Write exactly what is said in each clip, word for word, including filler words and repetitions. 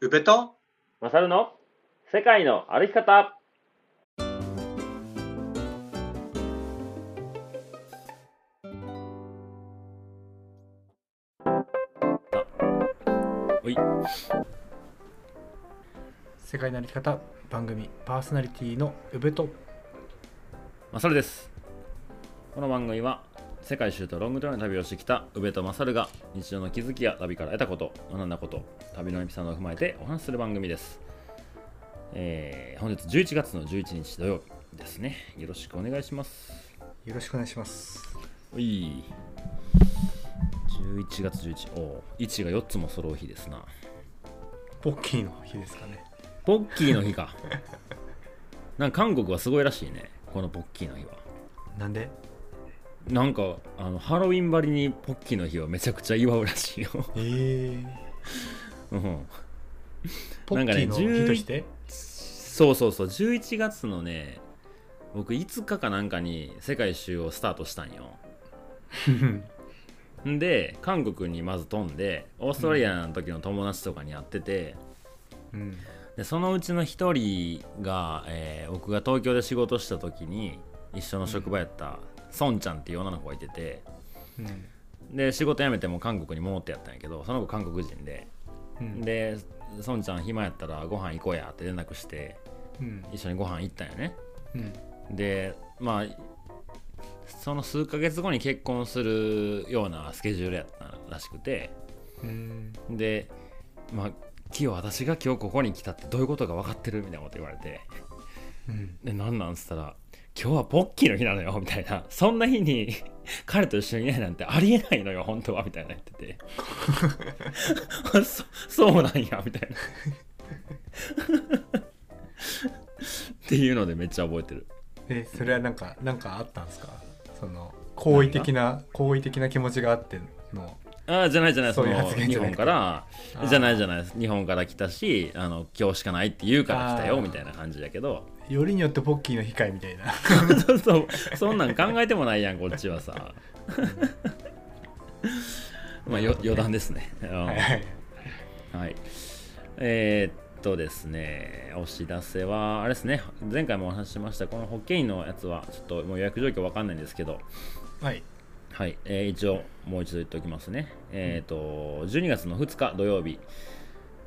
宇部とマサルの世界の歩き方。おい世界の歩き方番組パーソナリティの宇部とマサルです。この番組は世界一周とロングトレーの旅をしてきた宇部とマサルが日常の気づきや旅から得たこと、学んだこと、旅のエピソードを踏まえてお話しする番組です。えー、本日じゅういちがつのじゅういちにち土曜日ですね。よろしくお願いします。よろしくお願いします。おい。じゅういちがつじゅういちにち、おいちがよっつも揃う日ですな。ポッキーの日ですかね。ポッキーの日か。なんか韓国はすごいらしいね、このポッキーの日は。なんで？なんかあのハロウィンばりにポッキーの日をめちゃくちゃ祝うらしいよ。へえ、うん。ポッキーの日として？そうそうそう。じゅういちがつのね、僕いつかかなんかに世界一周をスタートしたんよ。で韓国にまず飛んで、オーストラリアの時の友達とかに会ってて、うん、でそのうちの一人が、えー、僕が東京で仕事した時に一緒の職場やった。うんソンちゃんっていう女の子がいてて、うん、で仕事辞めても韓国に戻ってやったんやけど、その子韓国人で、うん、でソンちゃん暇やったらご飯行こうやって連絡して、うん、一緒にご飯行ったんよね、うん、でまあその数ヶ月後に結婚するようなスケジュールやったらしくて、うん、でまあキヨ私が今日ここに来たってどういうことが分かってるみたいなこと言われて、うん、でなんなんつったら今日はポッキーの日なのよみたいな、そんな日に彼と一緒にいないなんてありえないのよ本当はみたいな言っててそ, そうなんやみたいなっていうのでめっちゃ覚えてる。えそれはなんかなんかあったんですか、その好意的な好意的な気持ちがあってのあじゃないじゃないそういう発言じゃない日本からじゃないじゃない日本から来たしあの今日しかないって言うから来たよみたいな感じだけど、よりによってポッキーの控えみたいなそうそうそんなん考えてもないやんこっちはさまあよ余談ですねはいはい、はい、えー、っとですねお知らせはあれですね、前回もお話ししましたこの保険医のやつはちょっともう予約状況わかんないんですけどはいはい、えー、一応もう一度言っておきますね、えー、っとじゅうにがつのふつか土曜日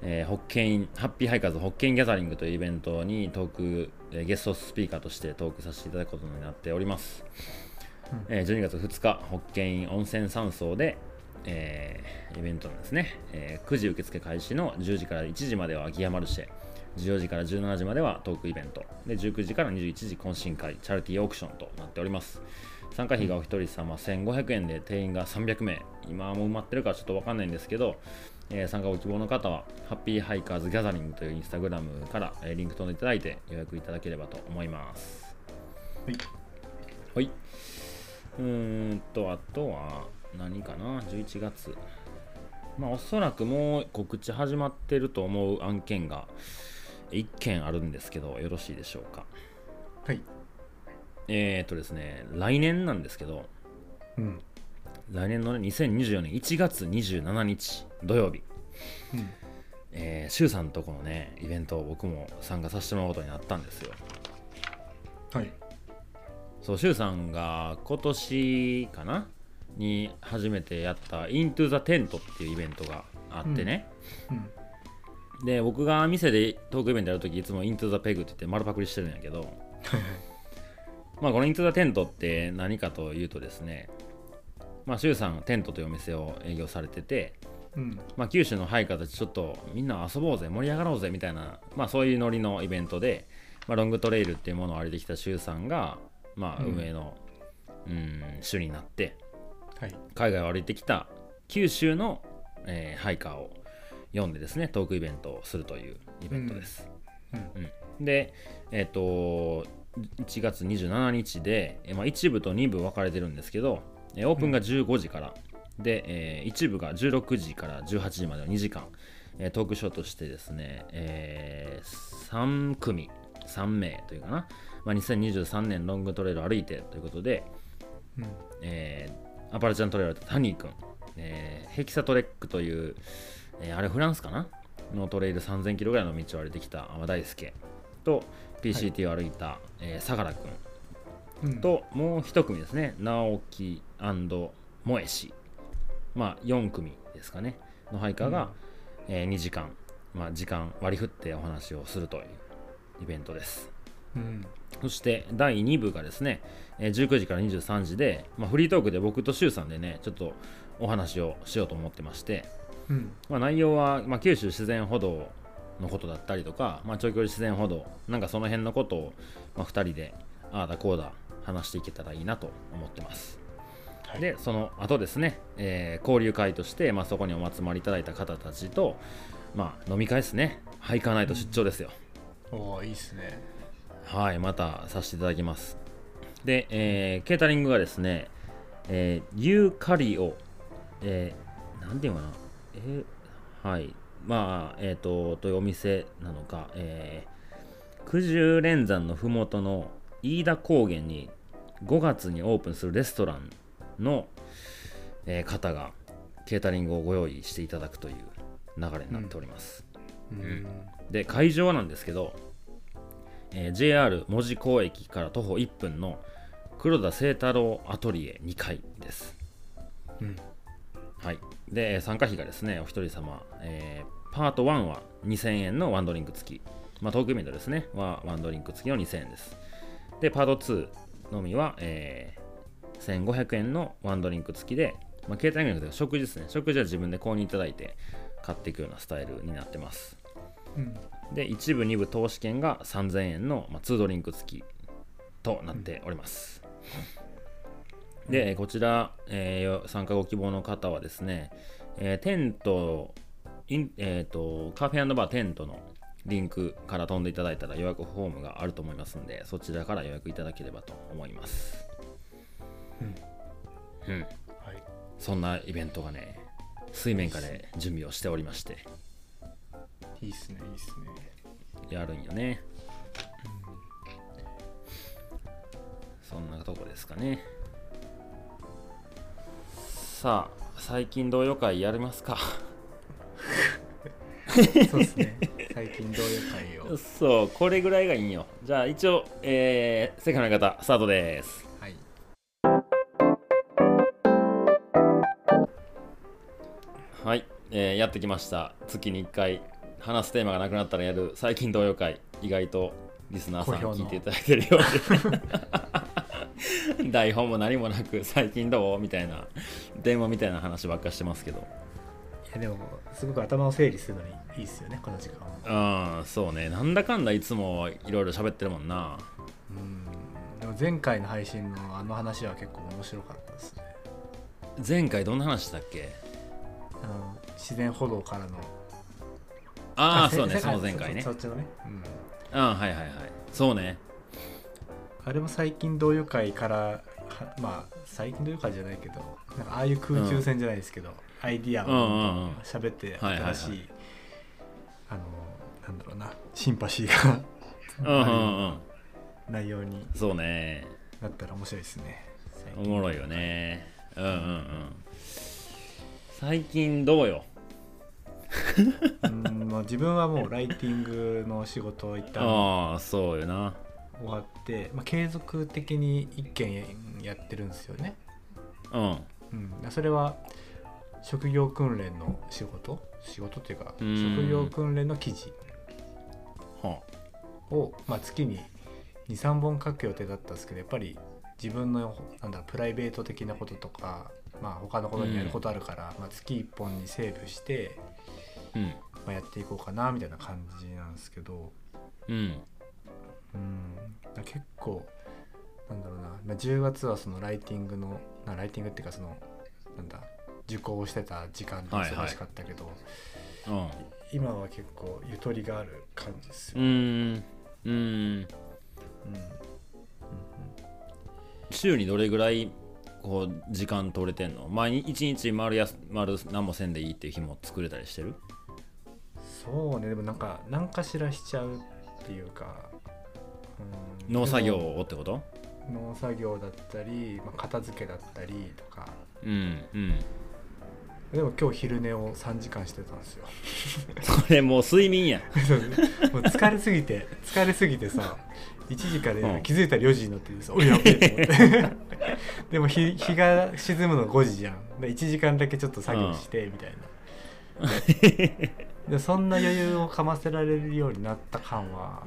えー、ホッケインハッピーハイカーズホッケインギャザリングというイベントにトーク、えー、ゲストスピーカーとしてトークさせていただくことになっております、うんえー、じゅうにがつふつかホッケイン温泉山荘で、えー、イベントなんですね、えー、くじ受付開始のじゅうじからいちじまではギアマルシェ、じゅうよじからじゅうしちじまではトークイベントで、じゅうくじからにじゅういちじ懇親会チャリティーオークションとなっております。参加費がお一人様せんごひゃくえんで定員がさんびゃくめい、今も埋まってるからちょっと分かんないんですけど、えー、参加ご希望の方はハッピーハイカーズギャザリングというインスタグラムから、えー、リンク飛んでいただいて予約いただければと思います。はいはい、うーんとあとは何かな、じゅういちがつまあおそらくもう告知始まってると思う案件がいっけんあるんですけどよろしいでしょうか。はいえーっとですね来年なんですけど、うん来年の、ね、にせんにじゅうよねんいちがつにじゅうしちにち土曜日、うんえー、シュウさんとこのねイベントを僕も参加させてもらうことになったんですよ。はいそうシュウさんが今年かなに初めてやったイントゥーザテントっていうイベントがあってね、うんうん、で僕が店でトークイベントやるときいつもイントゥーザペグって言って丸パクリしてるんやけどまあこのイントゥーザテントって何かというとですね、まあ、シュウさんテントというお店を営業されてて、うんまあ、九州のハイカーたちちょっとみんな遊ぼうぜ盛り上がろうぜみたいな、まあ、そういうノリのイベントで、まあ、ロングトレイルっていうものを歩いてきたシュウさんが、まあ、運営の、うん、うん主になって、はい、海外を歩いてきた九州の、えー、ハイカーを読んでですねトークイベントをするというイベントです、うんうんうん、でえっといちがつにじゅうしちにちで、まあ、いちぶとにぶ分かれてるんですけどオープンがじゅうごじから、うん、で、えー、一部がじゅうろくじからじゅうはちじまでのにじかん、えー、トークショーとしてですね、えー、さんくみさんめいというかな、まあ、にせんにじゅうさんねんロングトレイル歩いてということで、うんえー、アパルチャントレイルだったタニーくん、えー、ヘキサトレックという、えー、あれフランスかなのトレイルさんぜんキロぐらいの道を歩いてきた大輔と ピーシーティー を歩いた相良君と、もう一組ですね、直樹&萌氏、まあよん組ですかねのハイカーがえにじかん、まあ時間割り振ってお話をするというイベントです。うん、そしてだいに部がですねじゅうくじからにじゅうさんじで、まあ、フリートークで僕と周さんでねちょっとお話をしようと思ってまして、うん、まあ、内容は、まあ、九州自然歩道のことだったりとか、まあ、長距離自然歩道なんかその辺のことを、まあ、ふたりでああだこうだ話していけたらいいなと思ってます。はい、でその後ですね、えー、交流会として、まあ、そこにお集まりいただいた方たちと、まあ、飲み会ですね、ハイカーナイト出張ですよ。うん、おーいいですね。はい、またさせていただきます。で、えー、ケータリングがですね、えー、ユーカリオ、えー、なんていうかな、えー、はい、まあえっ、ー、とというお店なのか、えー、九十連山のふもとの飯田高原にごがつにオープンするレストランの、えー、方がケータリングをご用意していただくという流れになっております。うんうん、で会場なんですけど、えー、ジェイアール 門司港駅から徒歩いっぷんの黒田清太郎アトリエにかいです。うん、はい、で参加費がですねお一人様、えー、パートいちはにせんえんのワンドリンク付き、まあ、トークイベントですねはワンドリンク付きのにせんえんです。でパートにのみは、えー、せんごひゃくえんのワンドリンク付きで、まあ、ケータリングで食事ですね、食事は自分で購入いただいて買っていくようなスタイルになってます。うん、でいち部に部投資券がさんぜんえんの、まあ、にドリンク付きとなっております。うん、でこちら、えー、参加ご希望の方はですね、えー、テント、えー、とカフェ&バーテントのリンクから飛んでいただいたら予約フォームがあると思いますので、そちらから予約いただければと思います。うん、うん、はい、そんなイベントがね水面下で準備をしておりまして、いいっすね、いいっすね。やるんよね。うん、そんなとこですかね。さあ、最近同様会やりますか。そうですね。最近同様会を。そう、これぐらいがいいよ。じゃあ一応、えー、世界の相方スタートです。はい。はい、えー、やってきました。月にいっかい。話すテーマがなくなったらやる最近同様会、意外とリスナーさん聞いていただいてるようで台本も何もなく最近どうみたいな電話みたいな話ばっかしてますけど、いやでもすごく頭を整理するのにいいっすよねこの時間。うん、そうね、なんだかんだいつもいろいろ喋ってるもんな。うん、でも前回の配信のあの話は結構面白かったですね。前回どんな話だっけ？あの自然歩道からの、ああそうね、その前回ね、そっちのね、うん、ああはいはいはい、そうね、あれも最近同様会からまあ最近同様会じゃないけど、なんかああいう空中戦じゃないですけど、うん、アイディアを喋って新しい、あのなんだろうな、シンパシーがある内容になったら面白いですね。おもろいよね。うんうんうん、最近どうよ。うん、まあ、自分はもうライティングの仕事を一旦終わって、まあ、継続的に一件やってるんですよね。うんうん、それは職業訓練の仕事仕事っていうか職業訓練の記事を、まあ、月ににさんぼん書く予定だったんですけど、やっぱり自分のなんだプライベート的なこととか、まあ、他のことにやることあるから、うん、まあ、月いっぽんにセーブして、うん、まあ、やっていこうかなみたいな感じなんですけど、うん、うん、結構なんだろうな、まあ、じゅうがつはそのライティングのなライティングっていうかそのなんだ受講してた時間で忙しかったけど、はいはい、うん、今は結構ゆとりがある感じですよ。うんうん、うん、週にどれぐらいこう時間取れてんの？毎日いちにち丸や丸何もせんでいいっていう日も作れたりしてる？そうね、でもなんか何かしらしちゃうっていうか、うん、農作業をってこと？農作業だったり、まあ、片付けだったりとか、うんうん、でも今日昼寝をさんじかんしてたんですよそれもう睡眠やもう疲れすぎて疲れすぎてさいちじから気づいたらよじになってて、うん、おいやべえと思ってでも 日, 日が沈むのごじじゃん。いちじかんだけちょっと作業してみたいな、うん、でそんな余裕をかませられるようになった感は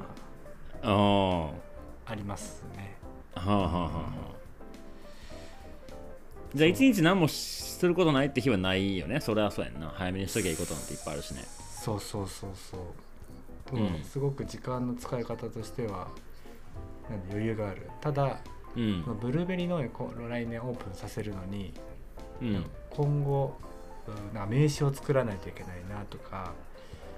ありますね。はあはあはあ。じゃあ一日何もすることないって日はないよね。それはそうやんな。早めにしときゃいいことなんていっぱいあるしね。そうそうそうそう、うんうん、すごく時間の使い方としてはなんで余裕がある。ただ、うん、ブルーベリー農園来年オープンさせるのに、うん、今後なんか名刺を作らないといけないなとか、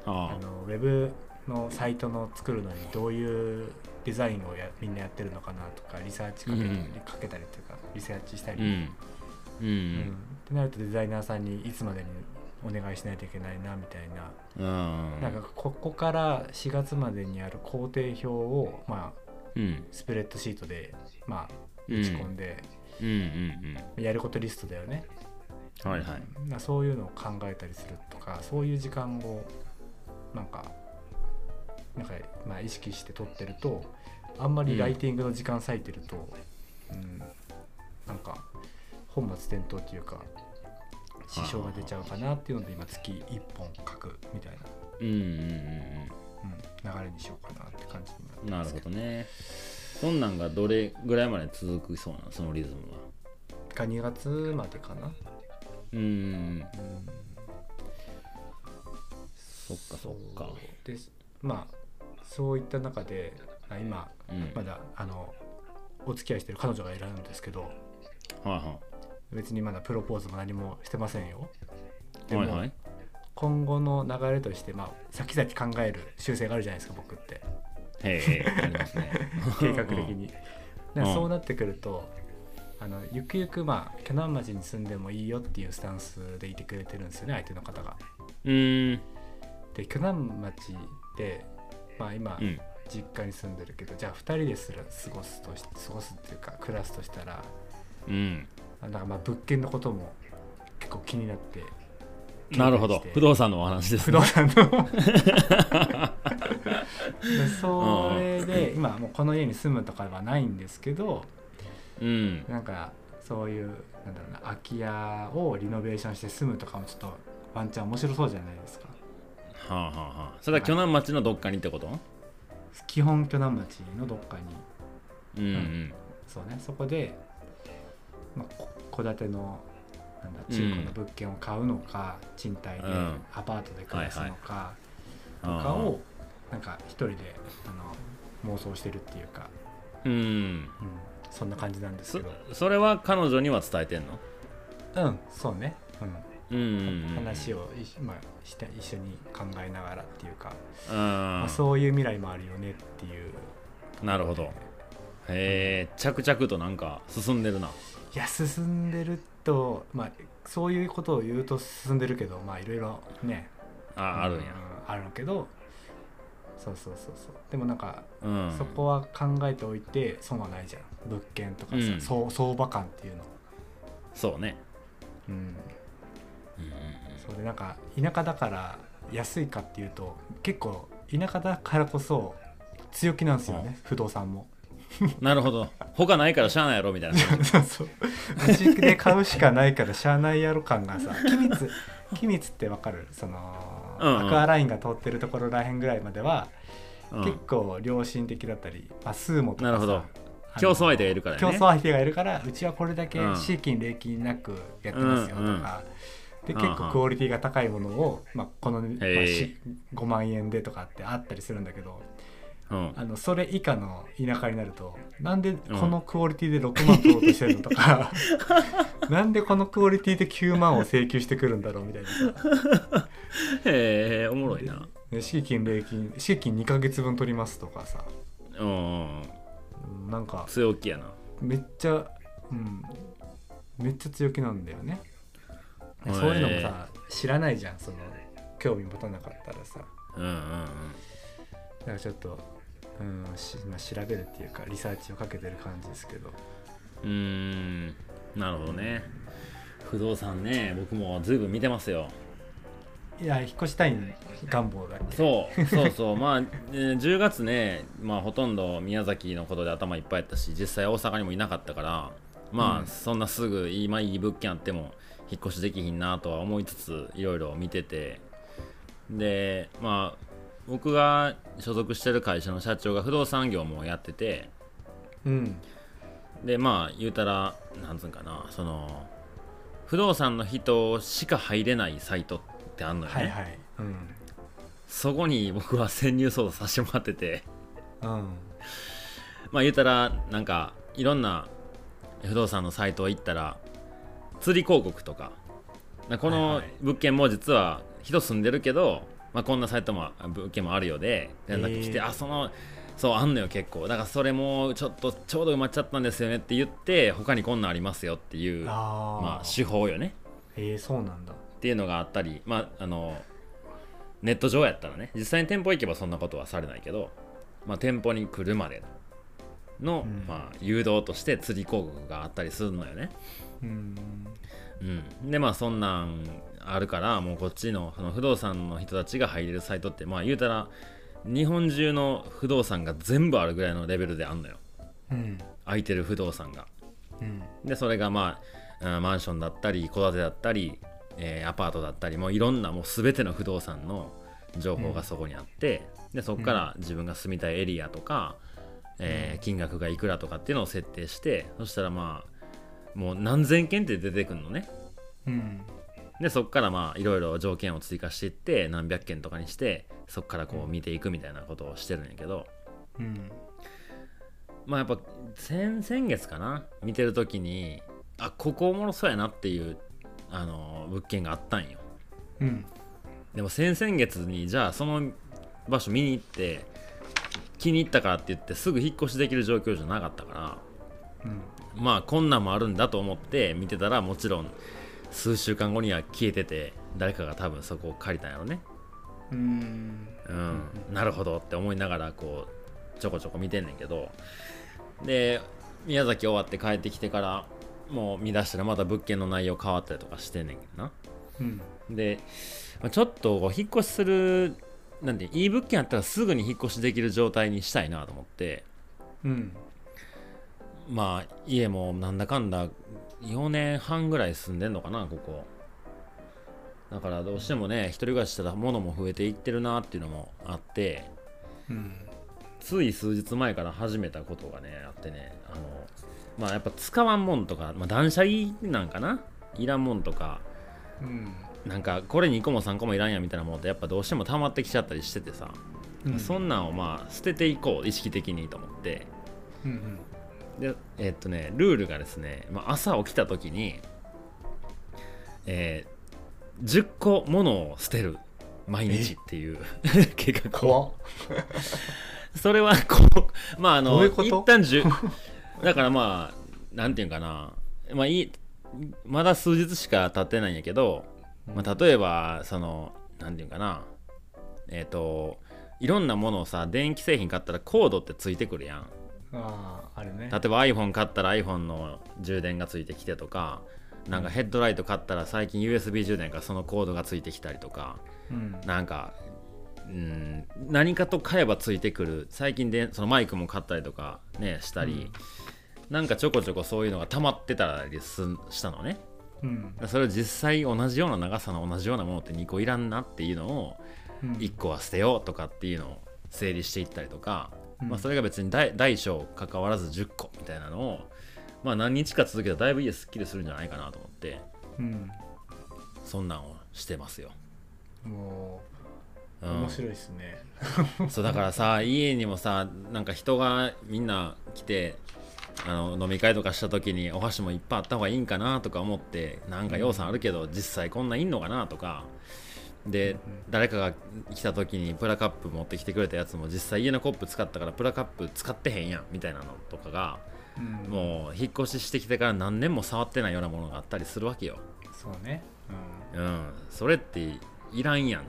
ああのウェブのサイトの作るのにどういうデザインをやみんなやってるのかなとかリサーチかけたり、うん、かけたりとかリサーチしたり、うんうんうん、ってなるとデザイナーさんにいつまでにお願いしないといけないなみたいな、うん、なんかここからしがつまでにある工程表を、まあうん、スプレッドシートで、まあ、打ち込んで、うんうんうん、やることリストだよね、はいはい、なそういうのを考えたりするとかそういう時間をなんかなんかまあ意識して取ってるとあんまりライティングの時間割いてると、うんうん、なんか本末転倒というか支障が出ちゃうかなっていうので今月いっぽん書くみたいな、うんうんうんうん、流れにしようかなって感じになってますけど。なるほどね。そんなんがどれぐらいまで続くそうなのそのリズムは。かにがつまでかな。うん、うん、そっかそっか。でまあそういった中で今、うん、まだあのお付き合いしてる彼女がいるんですけど。はいはい、別にまだプロポーズも何もしてませんよ。でも、はいはい、今後の流れとして、まあ、先々考える習性があるじゃないですか僕って。へーありますね計画的に、うん、そうなってくるとあのゆくゆく、まあ、鋸南町に住んでもいいよっていうスタンスでいてくれてるんですよね相手の方が。うーんで鋸南町で、まあ、今、うん、実家に住んでるけどじゃあふたりですら過ごすとし過ごすっていうか暮らすとしたらうん、なんかまあ物件のことも結構気になってなるほど不動産のお話です、ね、不動産のそれで今もうこの家に住むとかはないんですけど、うん、なんかそういうなんだろうな空き家をリノベーションして住むとかもちょっとワンチャン面白そうじゃないですか。はあはあはあ。それは鋸南町のどっかにってこと？基本鋸南町のどっかに、うんうんうん、そうねそこで。まあ、戸建てのなんだ中古の物件を買うのか、うん、賃貸で、うん、アパートで暮らすのかとかをなんか一人であの妄想してるっていうか、うんうん、そんな感じなんですけど そ, それは彼女には伝えてんの？うんそうね、うんうんうん、話を、まあ、して一緒に考えながらっていうか、うんまあ、そういう未来もあるよねっていう、ね、なるほどへー、うん、着々となんか進んでるな。いや進んでると、まあ、そういうことを言うと進んでるけどまあいろいろね あ, あるんや、うん、あるけどそうそうそうそうでもなんか、うん、そこは考えておいて損はないじゃん物件とかさ、うん、相, 相場感っていうのそうねうん、うん、そうでなんか田舎だから安いかっていうと結構田舎だからこそ強気なんですよね、うん、不動産もなるほど他ないからしゃあないやろみたいなそうそううちで買うしかないからしゃあないやろ感がさ君津君津ってわかるその、うんうん、アクアラインが通ってるところらへんぐらいまでは、うん、結構良心的だったり、まあ、数もとかさなるほど競争相手がいるからね競争相手がいるからうちはこれだけ私金礼金なくやってますよとか、うんうん、で結構クオリティが高いものを、まあ、この、まあ、ごまんえんでとかってあったりするんだけどうん、あのそれ以下の田舎になるとなんでこのクオリティでろくまん取ろうとしてるのとか、うん、なんでこのクオリティできゅうまんを請求してくるんだろうみたいなさへえおもろいな敷金礼金敷金にかげつぶん取りますとかさうんなんか強気やなめっちゃ、うん、めっちゃ強気なんだよね。そういうのもさ知らないじゃんその興味持たなかったらさうんうんうんだからちょっと、うんしまあ、調べるっていうかリサーチをかけてる感じですけどうーんなるほどね。不動産ね、僕もずいぶん見てますよ。いや、引っ越したい願望だっけ。そうそうそうまあじゅうがつね、まあ、ほとんど宮崎のことで頭いっぱいやったし、実際大阪にもいなかったから、まあ、うん、そんなすぐ今いい物件あっても引っ越しできひんなとは思いつつ、いろいろ見てて、でまあ僕が所属してる会社の社長が不動産業もやってて、うん、でまあ言うたらなんつうんかな、その不動産の人しか入れないサイトってあんのよね、はいはい、うん、そこに僕は潜入捜査させてもらってて、うん、まあ言うたらなんかいろんな不動産のサイト行ったら釣り広告とか、この物件も実は人住んでるけど、まあ、こんなサイトも物件もあるようで、連絡来て、えー、あそのそうあんのよ結構、だからそれもちょっとちょうど埋まっちゃったんですよねって言って、他にこんなんありますよっていう、あ、まあ、手法よね。えー、そうなんだっていうのがあったり、まあ、あのネット上やったらね、実際に店舗行けばそんなことはされないけど、まあ、店舗に来るまでの、うん、まあ、誘導として釣り広告があったりするのよね。うんうん、でまあそんなんあるから、もうこっち の, その不動産の人たちが入れるサイトって、まあ言うたら日本中の不動産が全部あるぐらいのレベルであんのよ、うん、空いてる不動産が、うん、でそれがまあマンションだったり戸建てだったり、えー、アパートだったり、もういろんなもう全ての不動産の情報がそこにあって、うん、でそこから自分が住みたいエリアとか、うん、えー、金額がいくらとかっていうのを設定して、そしたらまあもう何千件って出てくるのね、うん、でそっからまあいろいろ条件を追加していって何百件とかにして、そっからこう見ていくみたいなことをしてるんやけど、うん、まあやっぱ先、先月かな見てる時に、あここおもろそうやなっていうあの物件があったんよ、うん、でも先々月にじゃあその場所見に行って気に入ったからって言ってすぐ引っ越しできる状況じゃなかったから、うん、まあこんなんもあるんだと思って見てたら、もちろん数週間後には消えてて、誰かが多分そこを借りたんやろね。うーん、うん、なるほどって思いながらこうちょこちょこ見てんねんけど、で宮崎終わって帰ってきてからもう見出したらまた物件の内容変わったりとかしてんねんけどな、うん、でちょっと引っ越しするなんていい物件あったらすぐに引っ越しできる状態にしたいなと思って、うん、まあ家もなんだかんだよねんはんぐらい住んでんのかなここ。だからどうしてもね、一人暮らししたら物も増えていってるなっていうのもあって、うん、つい数日前から始めたことがねあってね、あのまあやっぱ使わんもんとか、まあ、断捨離なんかないらんもんとか、うん、なんかこれにこもさんこもいらんやみたいなもんってやっぱどうしても溜まってきちゃったりしててさ、うん、そんなんをまあ捨てていこう意識的にと思って、うんうん、でえーっとね、ルールがですね、まあ、朝起きた時に、えー、じゅっこ物を捨てる毎日っていう計画をそれはこうまああの一旦じゅうだからまあなんていうかな、まあいい、まだ数日しか経ってないんやけど、まあ、例えばそのなんていうかな、えー、といろんなものをさ、電気製品買ったらコードってついてくるやん。ああるね、例えば iPhone 買ったら iPhone の充電がついてきてとか、なんかヘッドライト買ったら最近 ユーエスビー 充電からそのコードがついてきたりとか、うん、なんかうーん何かと買えばついてくる。最近でそのマイクも買ったりとかねしたり、うん、なんかちょこちょこそういうのが溜まってたりすしたのね、うん、それを実際同じような長さの同じようなものってにこいらんなっていうのをいっこは捨てようとかっていうのを整理していったりとか、まあ、それが別に 大, 大小関わらずじゅっこみたいなのを、まあ、何日か続けたらだいぶ家すっきりするんじゃないかなと思って、うん、そんなんをしてますよ。もう、うん、面白いですねそうだからさ、家にもさ、なんか人がみんな来てあの飲み会とかした時にお箸もいっぱいあった方がいいんかなとか思って、なんか要素あるけど実際こんないんのかなとかで、誰かが来た時にプラカップ持ってきてくれたやつも実際家のコップ使ったからプラカップ使ってへんやんみたいなのとかが、うん、もう引っ越ししてきてから何年も触ってないようなものがあったりするわけよ。そうね、うん、うん、それっていらんやん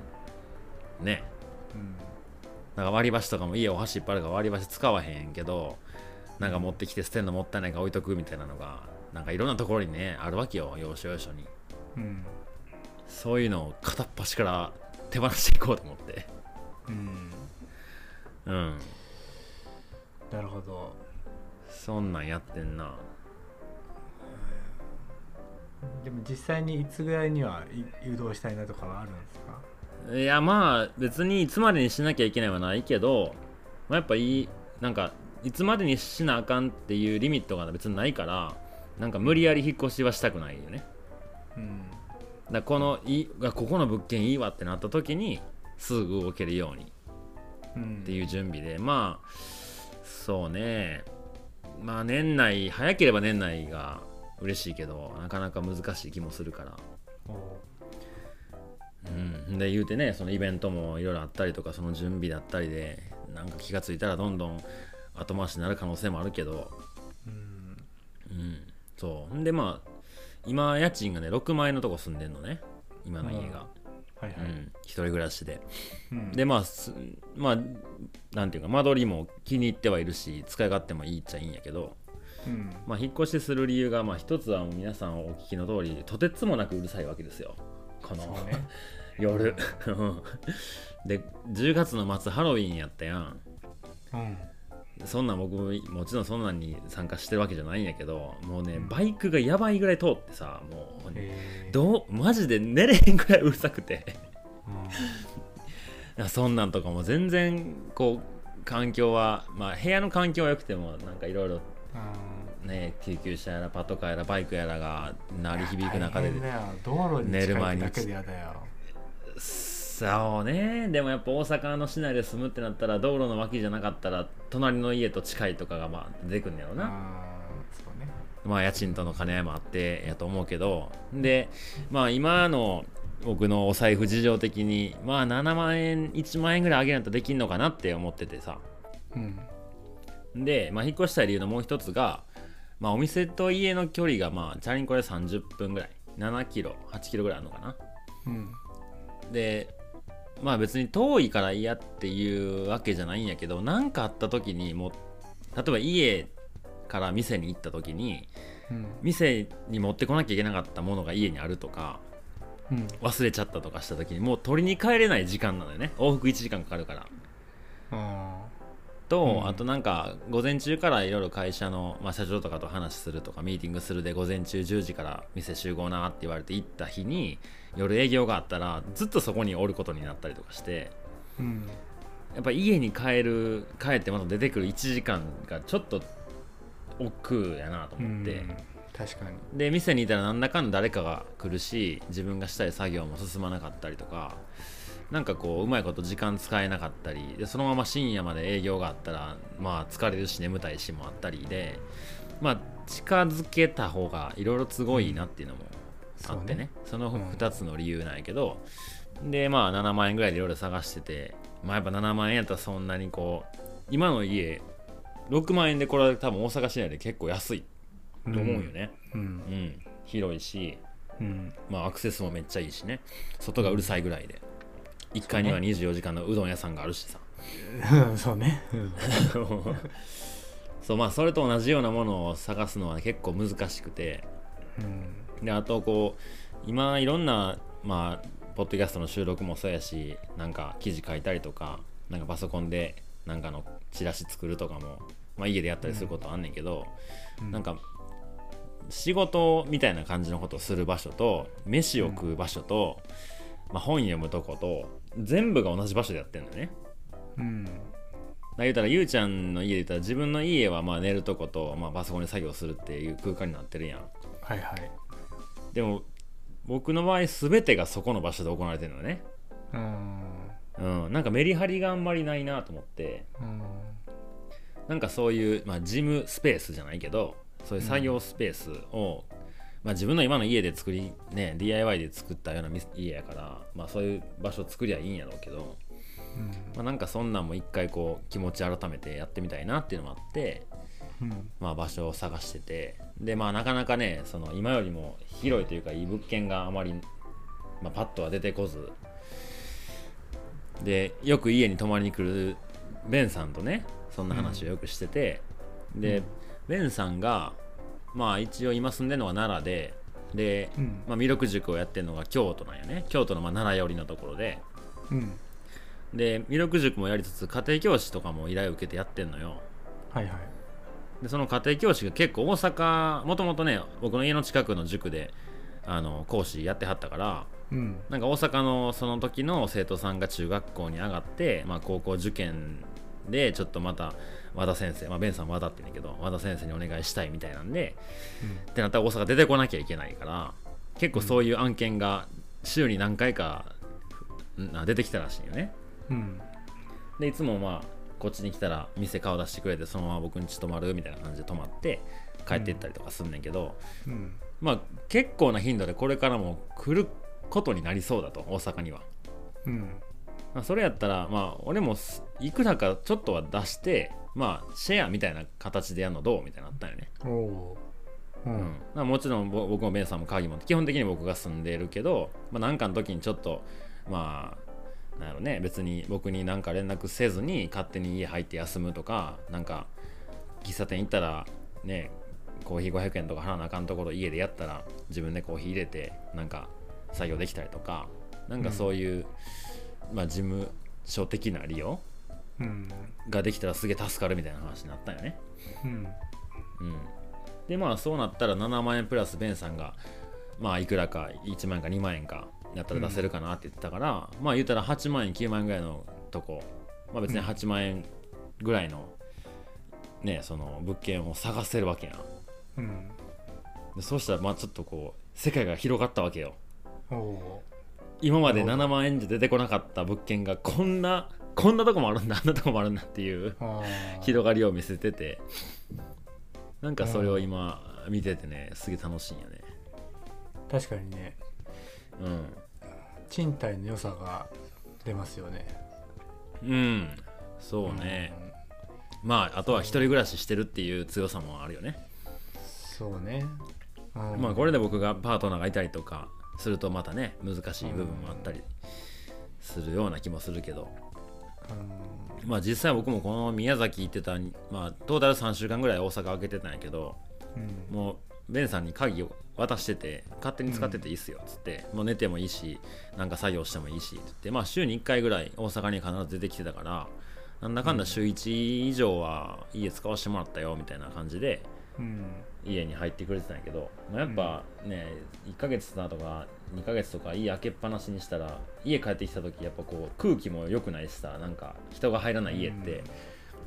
ね、うん、なんか割り箸とかも家お箸いっぱいあるから割り箸使わへんけど、なんか持ってきて捨てんのもったいないから置いとくみたいなのがなんかいろんなところにねあるわけよ、要所要所に、うん、そういうのを片っ端から手放していこうと思ってうん、うん、なるほど。そんなんやってんな。でも実際にいつぐらいには誘導したいなとかはあるんですか？いやまあ別にいつまでにしなきゃいけないはないけど、まあ、やっぱいなんかいつまでにしなあかんっていうリミットが別にないから、なんか無理やり引っ越しはしたくないよね、うん、だこのいここの物件いいわってなった時にすぐ動けるようにっていう準備で、うん、まあそうね、まあ年内、早ければ年内が嬉しいけどなかなか難しい気もするから、うん、で言うてね、そのイベントもいろいろあったりとか、その準備だったりでなんか気がついたらどんどん後回しになる可能性もあるけど、うん、うん、そうでまあ今家賃がねろくまん円のとこ住んでんのね、今の家が、はいはい、うん、一人暮らしで、うん、でまあまあなんていうか間取りも気に入ってはいるし使い勝手もいいっちゃいいんやけど、うん、まあ引っ越しする理由がまあ一つは皆さんお聞きの通りとてつもなくうるさいわけですよこの、ね、夜でじゅうがつの末ハロウィンやったやん、うん、そんなん僕もちろんそんなんに参加してるわけじゃないんやけど、もうね、うん、バイクがやばいぐらい通ってさ、もう、ね、どうマジで寝れへんぐらいうるさくて、うん、そんなんとかも全然こう環境はまあ部屋の環境は良くてもなんかいろいろね、救急車やらパトカーやらバイクやらが鳴り響く中で寝る前にそうね。でもやっぱ大阪の市内で住むってなったら道路の脇じゃなかったら隣の家と近いとかがまあ出てくるんだろうな。まあ家賃との兼ね合いもあってやと思うけど、でまあ今の僕のお財布事情的にまあななまん円いちまん円ぐらい上げないとできんのかなって思っててさ、うん、で、まあ、引っ越した理由のもう一つが、まあ、お店と家の距離が、まあ、チャリンコでさんじゅっぷんぐらい、ななキロ、はちキロぐらいあるのかな、うん、で、まあ別に遠いから嫌っていうわけじゃないんやけど、なんかあった時にもう例えば家から店に行った時に、うん、店に持ってこなきゃいけなかったものが家にあるとか、うん、忘れちゃったとかした時にもう取りに帰れない時間なのよね。往復いちじかんかかるから、あーと、うん、あとなんか午前中からいろいろ会社の、まあ、社長とかと話するとかミーティングするで午前中じゅうじから店集合なって言われて行った日に夜営業があったらずっとそこにおることになったりとかして、うん、やっぱ家に帰る帰ってまた出てくるいちじかんがちょっと億劫やなと思って、うん、確かに。で店にいたら何らかの誰かが来るし自分がしたい作業も進まなかったりとか、なんかこううまいこと時間使えなかったりで、そのまま深夜まで営業があったらまあ疲れるし眠たいしもあったりで、まあ近づけた方がいろいろ都合いいなっていうのもあってね、うん、そのふたつの理由なんやけど、うん、でまあななまん円ぐらいでいろいろ探してて、まあやっぱななまん円やったらそんなにこう今の家ろくまん円でこれは多分大阪市内で結構安いと思うよね、うんうんうん、広いし、うん、まあアクセスもめっちゃいいしね、外がうるさいぐらいで、うん、いっかいにはにじゅうよじかんのうどん屋さんがあるしさ、そうねそう、まあそれと同じようなものを探すのは結構難しくて、うん、であとこう今いろんなまあポッドキャストの収録もそうやし、なんか記事書いたりとか、なんかパソコンでなんかのチラシ作るとかも、まあ、家でやったりすることはあんねんけど、うん、なんか仕事みたいな感じのことをする場所と飯を食う場所と、うん、まあ、本読むとこと全部が同じ場所でやってるんだよね。うん。だ言うたらゆうちゃんの家で言ったら自分の家はまあ寝るとこと、まあ、パソコンで作業するっていう空間になってるやん。はいはい。でも僕の場合全てがそこの場所で行われてるのね。うん。うん。なんかメリハリがあんまりないなと思って。うん。なんかそういう、まあ、ジムスペースじゃないけどそういう作業スペースを、うん、まあ、自分の今の家で作り、ね、ディーアイワイ で作ったような家やから、まあ、そういう場所を作りゃいいんやろうけど、うん、まあ、なんかそんなんも一回こう気持ち改めてやってみたいなっていうのもあって、うん、まあ、場所を探してて、で、まあ、なかなかねその今よりも広いというかいい物件があまり、まあ、パッとは出てこずで、よく家に泊まりに来るベンさんとねそんな話をよくしてて、うん、で、うん、ベンさんがまあ一応今住んでるのは奈良でで、うんまあ、弥勒塾をやってるのが京都なんよね。京都のまあ奈良寄りのところで、うん、で弥勒塾もやりつつ家庭教師とかも依頼を受けてやってんのよ。はいはい。でその家庭教師が結構大阪、もともとね僕の家の近くの塾であの講師やってはったから、うん、なんか大阪のその時の生徒さんが中学校に上がって、まあ、高校受験でちょっとまた和田先生、まあ、ベンさん和田って言うんだけど和田先生にお願いしたいみたいなんで、うん、ってなったら大阪出てこなきゃいけないから結構そういう案件が週に何回か出てきたらしいよね、うん、でいつもまあこっちに来たら店顔出してくれてそのまま僕に泊まるみたいな感じで泊まって帰っていったりとかすんねんけど、うんうん、まあ結構な頻度でこれからも来ることになりそうだと大阪には、うんまあ、それやったらまあ俺もいくらかちょっとは出してまあシェアみたいな形でやるのどうみたいになったよね。おうんうん、もちろん僕もベンさんも鍵も基本的に僕が住んでるけど、まあ、なんかの時にちょっとまあなんやろね別に僕になんか連絡せずに勝手に家入って休むとかなんか喫茶店行ったらねコーヒーごひゃくえんとか払わなあかんところ家でやったら自分でコーヒー入れてなんか作業できたりとかなんかそういう、うんまあ、事務所的な利用、うん、ができたらすげえ助かるみたいな話になったよね、うんうん、でまあそうなったらななまんえんプラスベンさんがまあいくらかいちまんえんかにまんえんかやったら出せるかなって言ってたから、うん、まあ言ったらはちまんえんきゅうまんえんぐらいのとこ、まあ、別にはちまんえんぐらいのねその物件を探せるわけやん、うん、でそうしたらまあちょっとこう世界が広がったわけよ。お今までななまんえんじゃ出てこなかった物件がこんなこんなとこもあるんだあんなとこもあるんだっていう広がりを見せててなんかそれを今見ててねすげえ楽しいんよね。確かにね、うん、賃貸の良さが出ますよね。うんそうね、うん、まああとは一人暮らししてるっていう強さもあるよね。そうね、うん、まあこれで僕がパートナーがいたりとかするとまたね難しい部分もあったりするような気もするけど、うん、まあ実際僕もこの宮崎行ってた、まあ、トータルさんしゅうかんぐらい大阪開けてたんやけど、うん、もうベンさんに鍵を渡してて勝手に使ってていいっすよっつって、うん、もう寝てもいいしなんか作業してもいいしっつってまあ週にいっかいぐらい大阪に必ず出てきてたからなんだかんだ週いち以上は家使わせてもらったよみたいな感じで、うん、家に入ってくれてたんやけど、まあ、やっぱね、うん、いっかげつとかにかげつとか家開けっぱなしにしたら家帰ってきた時やっぱこう空気も良くないしさなんか人が入らない家って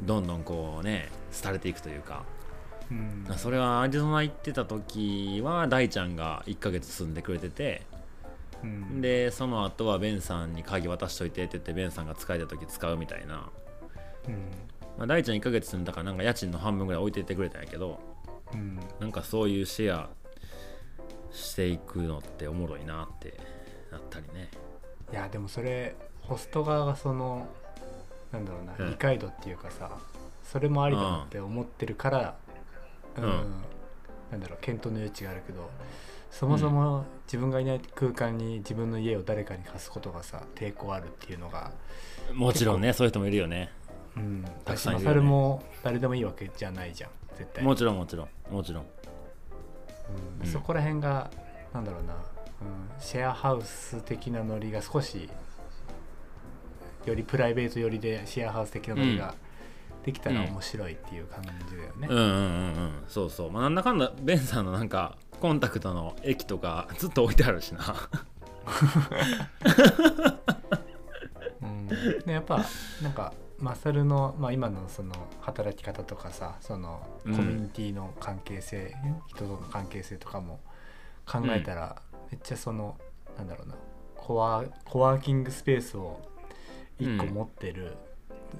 どんどんこうね廃れていくというか、うん、それはアリゾナ行ってた時は大ちゃんがいっかげつ住んでくれてて、うん、でその後はベンさんに鍵渡しといてって言ってベンさんが使えた時使うみたいな、うんまあ、大ちゃんいっかげつ住んだからなんか家賃の半分ぐらい置いていってくれたんやけどうん、なんかそういうシェアしていくのっておもろいなってなったりね。いやでもそれホスト側がそのなんだろうな、うん、理解度っていうかさそれもありだなって思ってるから、うんうん、なんだろう検討の余地があるけどそもそも自分がいない空間に自分の家を誰かに貸すことがさ抵抗あるっていうのがもちろんねそういう人もいるよね。うん、たくさんいるよね。マサルも誰でもいいわけじゃないじゃん絶対。もちろんもちろんもちろん、うんうん、そこら辺がなんだろうな、うん、シェアハウス的なノリが少しよりプライベート寄りでシェアハウス的なノリができたら面白いっていう感じだよね。うんうんうんうんそうそう、まあ、なんだかんだベンさんのなんかコンタクトの液とかずっと置いてあるしな、うん、でやっぱなんかマサルの、まあ、今のその働き方とかさそのコミュニティの関係性、うん、人との関係性とかも考えたら、うん、めっちゃそのなんだろうなコワ、コワーキングスペースを一個持ってる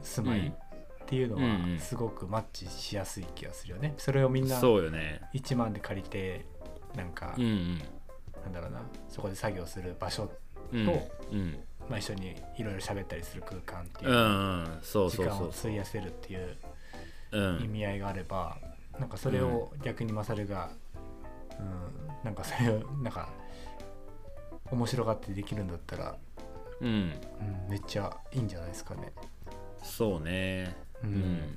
住まいっていうのはすごくマッチしやすい気がするよね。それをみんないちまんで借りてなんか、うんうん、なんだろうなそこで作業する場所と、うんうんまあ、一緒にいろいろ喋ったりする空間っていう時間を費やせるっていう意味合いがあればなんかそれを逆にマサルが、うん、なんかそれをなんか面白がってできるんだったら、うんうん、めっちゃいいんじゃないですかね。そうねうん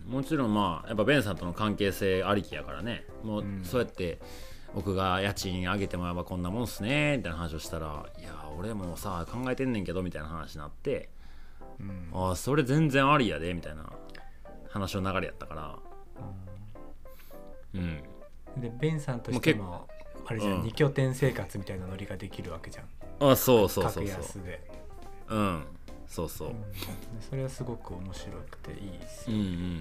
うん、もちろんまあやっぱベンさんとの関係性ありきやからね、もうそうやって僕が家賃上げてもらえばこんなもんっすねみたいな話をしたら、いや俺もさ考えてんねんけどみたいな話になって、うん、ああそれ全然ありやでみたいな話の流れやったから、うん、うん、でベンさんとしてもあれじゃん、うん、に拠点生活みたいなノリができるわけじゃん。ああそうそうそうそう、格安で、うんそうそう、うん、それはすごく面白くていいですよ、うんうんうん、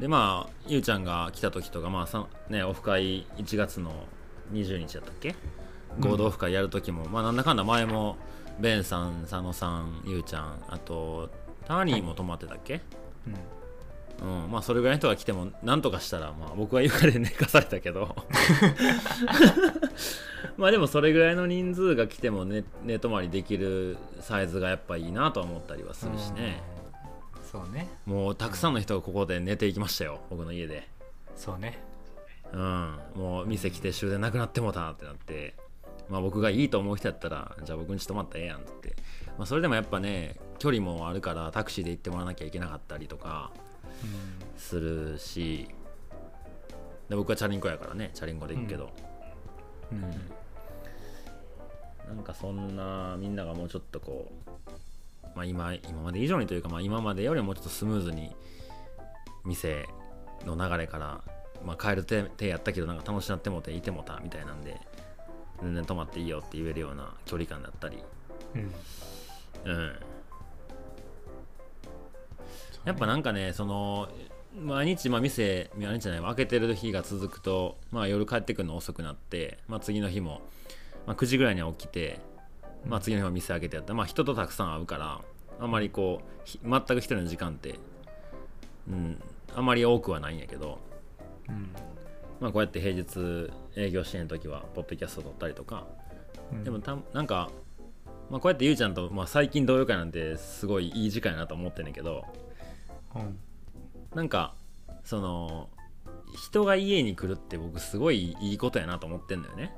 でまあゆうちゃんが来た時とか、まあさ、ね、オフ会いちがつのはつかだったっけ、合同オフ会やる時も、うん、まあなんだかんだ前もベンさん、佐野さん、ゆうちゃん、あとターニーも泊まってたっけ、うん、うん、まあそれぐらいの人が来てもなんとかしたら、まあ僕は床で寝かされたけどまあでもそれぐらいの人数が来ても 寝, 寝泊まりできるサイズがやっぱいいなとは思ったりはするしね。そうね、もうたくさんの人がここで寝ていきましたよ、僕の家で。そうね、うん、もう店来て終電なくなってもたってなって、まあ僕がいいと思う人だったらじゃあ僕んち泊まったらええやんって、まあ、それでもやっぱね距離もあるからタクシーで行ってもらわなきゃいけなかったりとかするし、で僕はチャリンコやからねチャリンコで行くけど、うん、うん、なんかそんなみんながもうちょっとこう、まあ、今, 今まで以上にというか、まあ、今までよりもうちょっとスムーズに店の流れから、まあ、変える 手, 手やったけどなんか楽しなってもていてもたみたいなんで全然泊まっていいよって言えるような距離感だったり、うん、うん、やっぱなんかねその毎日、まあ、店毎日じゃない開けてる日が続くと、まあ、夜帰ってくるの遅くなって、まあ、次の日もまあ、くじぐらいには起きて、まあ、次の日も店開けてやったら、まあ、人とたくさん会うからあんまりこう全く一人の時間って、うん、あんまり多くはないんやけど、うん、まあ、こうやって平日営業してんの時はポッドキャスト撮ったりとか、うん、でもたなんか、まあ、こうやってゆうちゃんと、まあ、最近同僚会なんてすごいいい時間やなと思ってんねんけど、うん、なんかその人が家に来るって僕すごいいいことやなと思ってんだよね。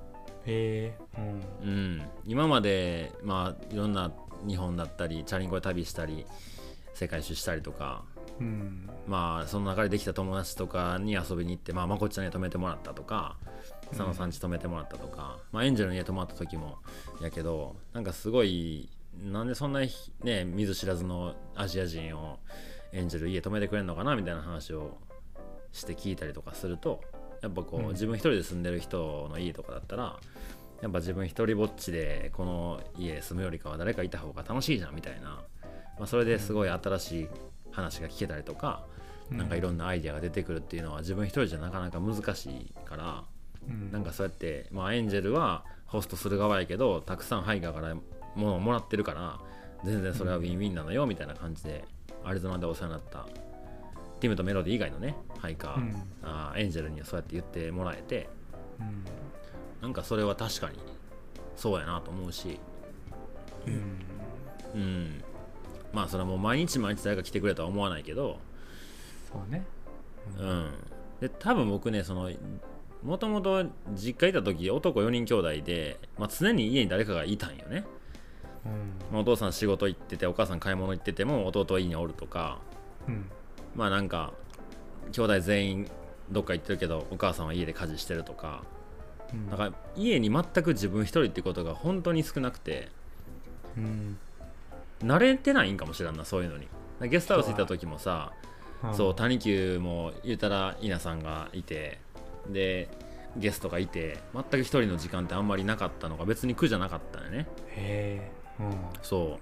へー、うんうん、今まで、まあ、いろんな日本だったりチャリンコで旅したり世界一周したりとか、うん、まあその流れできた友達とかに遊びに行って、まあ、まこっちゃんに泊めてもらったとか佐野さんち泊めてもらったとか、うん、まあ、エンジェルの家泊まった時もやけど、なんかすごいなんでそんな、ね、見ず知らずのアジア人をエンジェル家泊めてくれんのかなみたいな話をして聞いたりとかすると、やっぱこう自分一人で住んでる人の家とかだったらやっぱ自分一人ぼっちでこの家住むよりかは誰かいた方が楽しいじゃんみたいな、まあ、それですごい新しい話が聞けたりとか、なんかいろんなアイデアが出てくるっていうのは自分一人じゃなかなか難しいから、なんかそうやってまあエンジェルはホストする側やけどたくさんハイガーから物をもらってるから全然それはウィンウィンなのよみたいな感じで、アリゾナでお世話になったティムとメロディ以外のねハイカー、うん、あーエンジェルにはそうやって言ってもらえて、うん、なんかそれは確かにそうやなと思うし、うん、うん、まあそれはもう毎日毎日誰か来てくれとは思わないけど、そうね、うん、うん、で多分僕ねそのもともと実家いた時男よにん兄弟で、まあ、常に家に誰かがいたんよね、うん、まあ、お父さん仕事行っててお母さん買い物行ってても弟は家におるとか、うん、まあなんか兄弟全員どっか行ってるけどお母さんは家で家事してるとか、うん、だから家に全く自分一人ってことが本当に少なくて、うん、慣れてないんかもしれんなそういうのに。ゲストハウス行った時もさ、うん、そう谷久も言うたら稲さんがいてでゲストがいて全く一人の時間ってあんまりなかったのが別に苦じゃなかったよね。へえ、うん、そ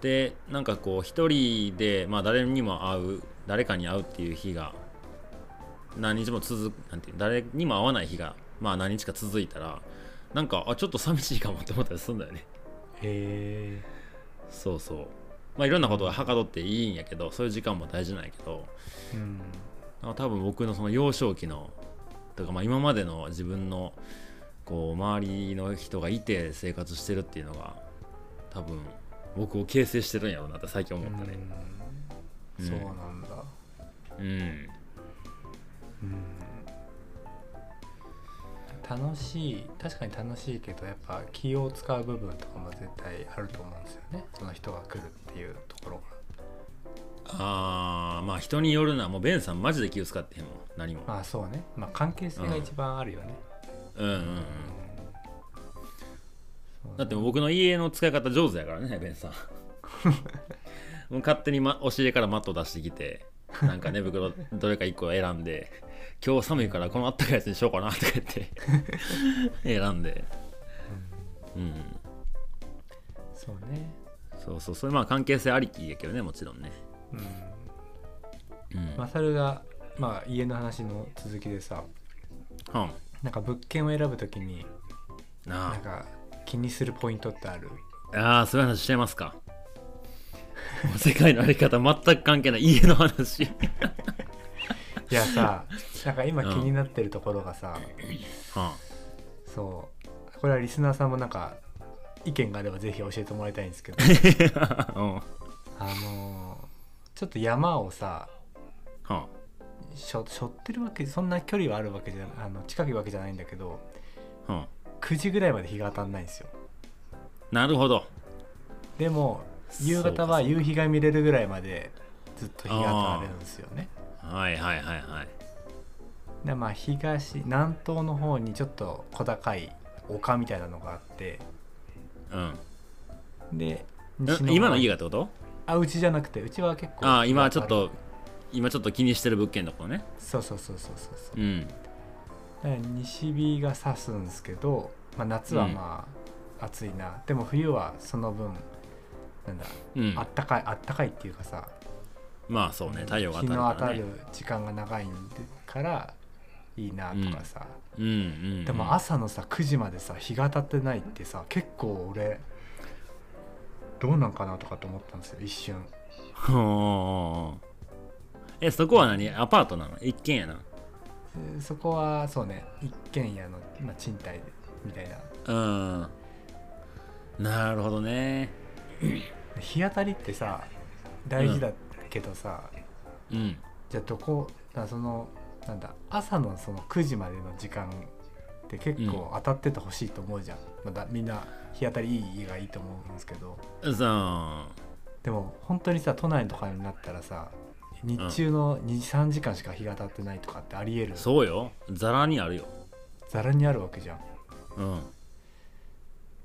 うでなんかこう一人で、まあ、誰にも会う誰かに会うっていう日が何日も続くなんて誰にも会わない日がまあ何日か続いたらなんかあちょっと寂しいかもって思ったりするんだよね。へえ、そうそう、まあいろんなことがはかどっていいんやけどそういう時間も大事なんやけど、うん、多分僕のその幼少期のとかまあ今までの自分のこう周りの人がいて生活してるっていうのが多分僕を形成してるんやろうなって最近思ったね。うん、そうなんだ。うん、うん、楽しい、確かに楽しいけどやっぱ気を使う部分とかも絶対あると思うんですよね、その人が来るっていうところが。ああ、まあ人によるな。もうベンさんマジで気を使ってへんもん何も。ああそうね、まあ、関係性が一番あるよね、うん、うんうんうん、だって僕の家の使い方上手やからねベンさんもう勝手に、ま、押し入れからマット出してきてなんか寝袋どれかいっこ選んで今日寒いからこのあったかいやつにしようかなとか言って選んで、うん、うん、そうね、そうそう、それまあ関係性ありきやけどね、もちろんね、うん、うん、マサルがまあ家の話の続きでさ、うん、なんか物件を選ぶときになあなんか気にするポイントってある？ああ、そういう話しちゃいますか。世界のあり方全く関係ない家の話いやさ、なんか今気になってるところがさ、うん、そうこれはリスナーさんもなんか意見があればぜひ教えてもらいたいんですけど、うん、あのちょっと山をさ、うん、しょ、しょってるわけ、そんな距離はあるわけじゃ、あの近いわけじゃないんだけど、うん、くじぐらいまで日が当たんないんですよ。なるほど。でも夕方は夕日が見れるぐらいまでずっと日が当たれるんですよね。はいはいはいはい。でまあ東南東の方にちょっと小高い丘みたいなのがあって、うん。で西の今の家がってこと？あ、うちじゃなくて、うちは結構。ああ、今ちょっと今ちょっと気にしてる物件のとこね。そうそうそうそうそうそう。うん。西日が差すんですけど、まあ、夏はまあ暑いな、うん、でも冬はその分。なんだうん、あったかいあったかいっていうかさ、まあそうね、太陽が当たるからね、日の当たる時間が長いからいいなとかさ、うんうんうんうん、でも朝のさくじまでさ日が当たってないってさ結構俺どうなんかなとかと思ったんですよ一瞬。えそこは何アパートなの？一軒家な？そこはそうね一軒家の、まあ、賃貸みたいな。うんなるほどね。日当たりってさ大事だけどさ、うん、じゃあどこだそのなんだ朝のそのくじまでの時間って結構当たっててほしいと思うじゃん、うん、まだみんな日当たりいい家がいいと思うんですけど、そうでも本当にさ都内とかになったらさ日中のに、さんじかんしか日が当たってないとかってありえる。そうよ、ザラにあるよ、ザラにあるわけじゃん、うん、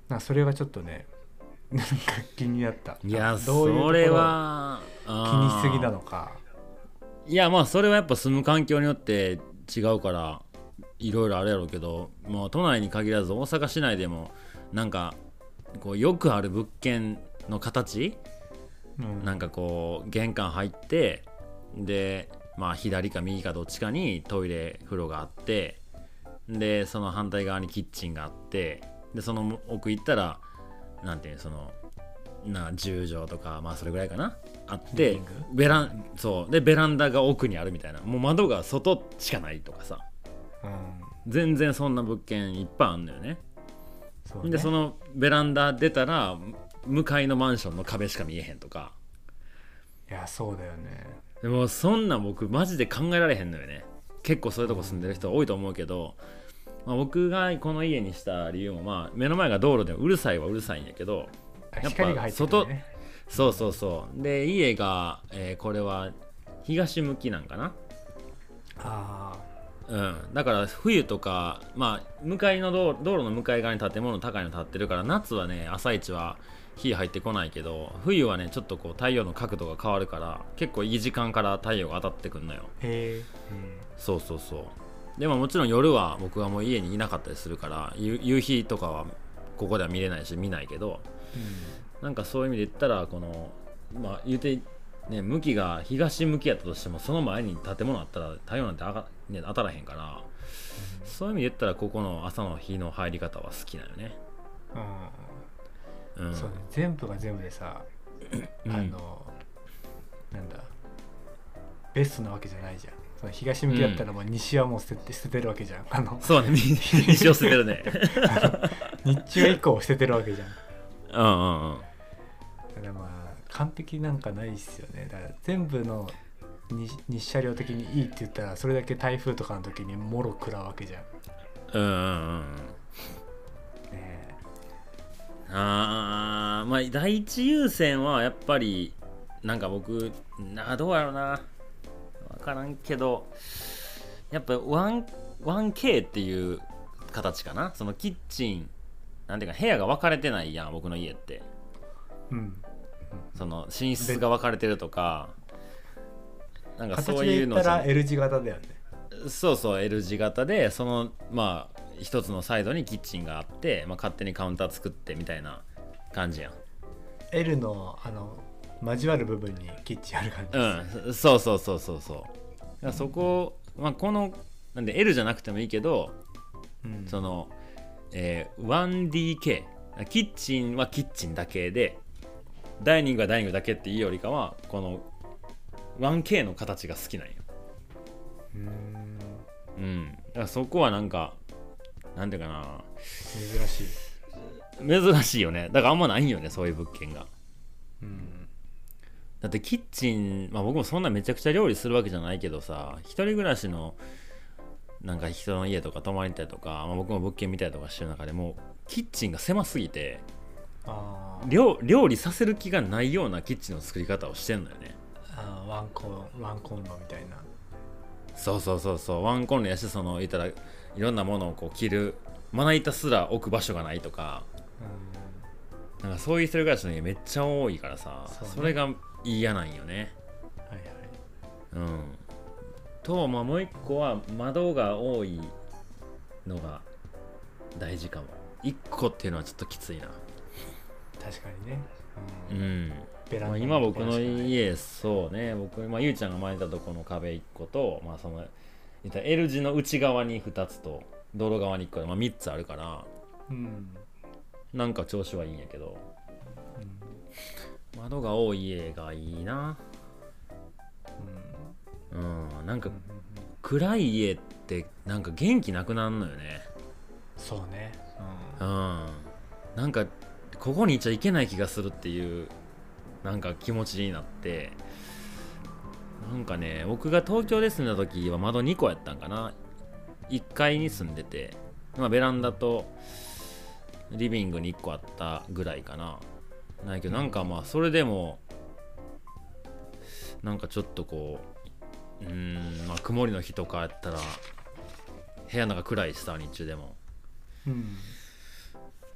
なんかそれがちょっとねなんか気になった。いやどういうところそれは気にしすぎなのか。いやまあそれはやっぱ住む環境によって違うからいろいろあるやろうけど、もう都内に限らず大阪市内でもなんかこうよくある物件の形、うん、なんかこう玄関入ってでまあ左か右かどっちかにトイレ風呂があってでその反対側にキッチンがあってでその奥行ったらなんていうそのなじゅう畳とかまあそれぐらいかなあってベランそうでベランダが奥にあるみたいな、もう窓が外しかないとかさ、うん、全然そんな物件いっぱいあんのよね。そうね。でそのベランダ出たら向かいのマンションの壁しか見えへんとか。いやそうだよね。でもそんな僕マジで考えられへんのよね。結構そういうとこ住んでる人多いと思うけど、うんまあ、僕がこの家にした理由も、まあ、目の前が道路でうるさいはうるさいんやけどやっぱ外、ね、そうそうそうで家が、えー、これは東向きなんかなあ、うん、だから冬とか、まあ、向かいの 道, 道路の向かい側に建物高いの建ってるから夏はね朝一は日入ってこないけど冬はねちょっとこう太陽の角度が変わるから結構いい時間から太陽が当たってくんのよ。へえ、そうそうそう。でももちろん夜は僕はもう家にいなかったりするから夕日とかはここでは見れないし見ないけど、うん、なんかそういう意味で言ったらこのまあ言うてね向きが東向きやったとしてもその前に建物あったら太陽なんてあが、ね、当たらへんから、うん、そういう意味で言ったらここの朝の日の入り方は好きなよね。うん、うん、そうね。全部が全部でさあの、うん、なんだベストなわけじゃないじゃん。その東向きだったらもう西はもう捨 て, て捨ててるわけじゃん。あのそうね西を捨ててるね日中以降を捨ててるわけじゃん。うんうんうん。だからまあ完璧なんかないっすよね。だから全部の日射量的にいいって言ったらそれだけ台風とかの時にもろ食らうわけじゃん。うんうんうん。ねえ。ああまあ第一優先はやっぱりなんか僕などうやろうな。分からんけど、やっぱ ワンケー っていう形かな。そのキッチンなんていうか部屋が分かれてないやん僕の家って、うん、その寝室が分かれてるとかなんかそういうの形で言ったら L 字型だよね。そうそう L 字型でそのまあ一つのサイドにキッチンがあって、まあ、勝手にカウンター作ってみたいな感じやん。 L のあの交わる部分にキッチンある感じです、ね、うん、そうそうそうそうそう。そこ、まあ、このなんで L じゃなくてもいいけど、うん、その、えー、ワンディーケー キッチンはキッチンだけでダイニングはダイニングだけっていうよりかはこの ワンケー の形が好きなんよ。うん、うん、だからそこはなんかなんていうかな珍しい珍しいよね。だからあんまないんよねそういう物件が、うん、だってキッチン、まあ、僕もそんなめちゃくちゃ料理するわけじゃないけどさ、一人暮らしのなんか人の家とか泊まりたいとか、まあ、僕も物件見たりとかしてる中でもキッチンが狭すぎてあ 料, 料理させる気がないようなキッチンの作り方をしてんのよね。あワンコンワンコンロみたいな。そうそうそうそうワンコンロやし、その言ったらいろんなものをこう切るまな板すら置く場所がないとか、うん、なんかそういう一人暮らしの家めっちゃ多いからさ そ,、ね、それが嫌なんよね。はいはい。うんと、まあ、もう一個は窓が多いのが大事かも。一個っていうのはちょっときついな。確かにね。うん、うんベランダ、まあ、今僕の家そうね僕、まあ、ゆうちゃんが前にいたとこの壁いっこと、まあ、その L 字の内側にふたつと道路側にいっこで、まあ、みっつあるから、うん、なんか調子はいいんやけど、うん、窓が多い家がいいな。うん、なんか暗い家ってなんか元気なくなるのよね。そうね、うん、うん、なんかここにいちゃいけない気がするっていうなんか気持ちになって、なんかね僕が東京で住んだ時は窓にこやったんかな。いっかいに住んでて、まあ、ベランダとリビングにいっこあったぐらいかな。ないけどなんかまあそれでもなんかちょっとこううーんまあ、曇りの日とかやったら部屋の中暗いしさ日中でも、うん、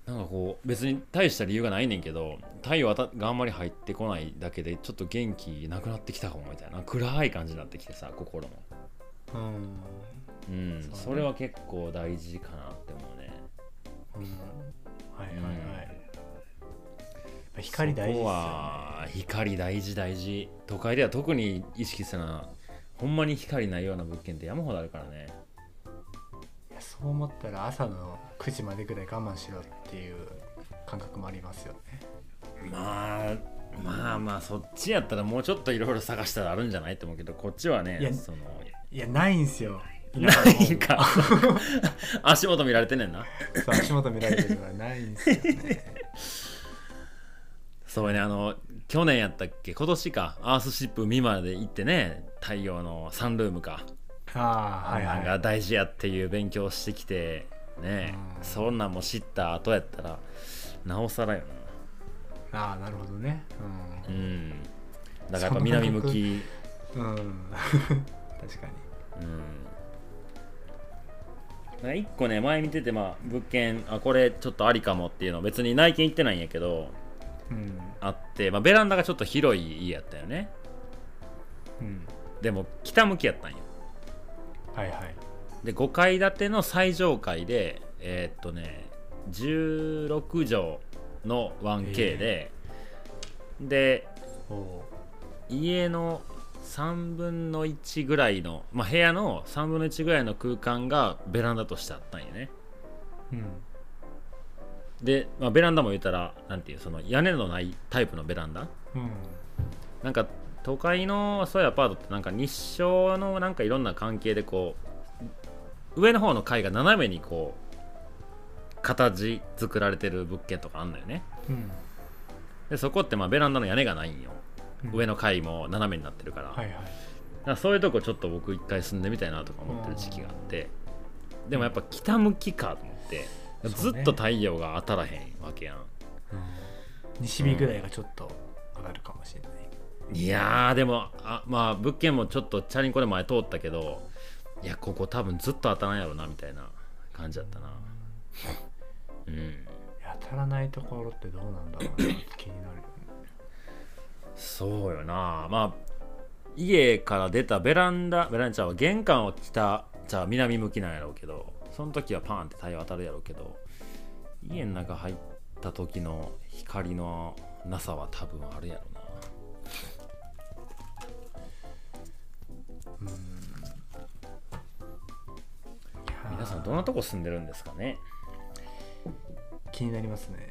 なんかこう別に大した理由がないねんけど太陽があんまり入ってこないだけでちょっと元気なくなってきたかもみたいな暗い感じになってきてさ心も、うんうん そ, うね、それは結構大事かなって思うね、うん、はいはいはい、うん、光大事ですよね。そこは光大事大事。都会では特に意識せなほんまに光ないような物件って山ほどあるからね。いやそう思ったら朝のくじまでぐらい我慢しろっていう感覚もありますよね。まあまあまあそっちやったらもうちょっといろいろ探したらあるんじゃないと思うけどこっちはねいや、そのいやないんすよ。ないんか足元見られてねんな。そう足元見られてるからないんすよね。そうねあの去年やったっけ今年かアースシップ海まで行ってね太陽のサンルームかあー、はいはい、が大事やっていう勉強してきてね、うん、そんなんも知った後やったらなおさらよな。ああなるほどね、うん、うん、だからやっぱ南向きうん確かに、うん、だからいっこね前見ててまあ物件あこれちょっとありかもっていうの別に内見行ってないんやけどうん、あって、まあ、ベランダがちょっと広い家やったよね、うん、でも北向きやったんよ。はいはいでごかい建ての最上階でえー、っとねじゅうろくじょうの ワンケー で、えー、で家のさんぶんのいちぐらいの、まあ、部屋のさんぶんのいちぐらいの空間がベランダとしてあったんよね、うんで、まあ、ベランダも言ったらなんていうその屋根のないタイプのベランダ、うん、なんか都会のそういうアパートってなんか日照のなんかいろんな関係でこう上の方の階が斜めにこう形作られてる物件とかあんのよね、うん、でそこってまあベランダの屋根がないんよ、うん、上の階も斜めになってるから、はいはい、だからそういうとこちょっと僕一回住んでみたいなとか思ってる時期があってでもやっぱ北向きかと思ってずっと太陽が当たらへんわけやん、ねうん、西日ぐらいがちょっと上がるかもしれない、いやーでもあ、まあ物件もちょっとチャリンコで前通ったけど、いやここ多分ずっと当たらんやろなみたいな感じだったな。うん。当たらないところってどうなんだろうな気になるよね。そうよな。まあ家から出たベランダベランダちゃんは玄関を北じゃあ南向きなんやろうけど、その時はパーンって太陽当たるやろうけど、家の中入った時の光のなさは多分あるやろうな。うーん、皆さんどんなとこ住んでるんですかね。気になりますね。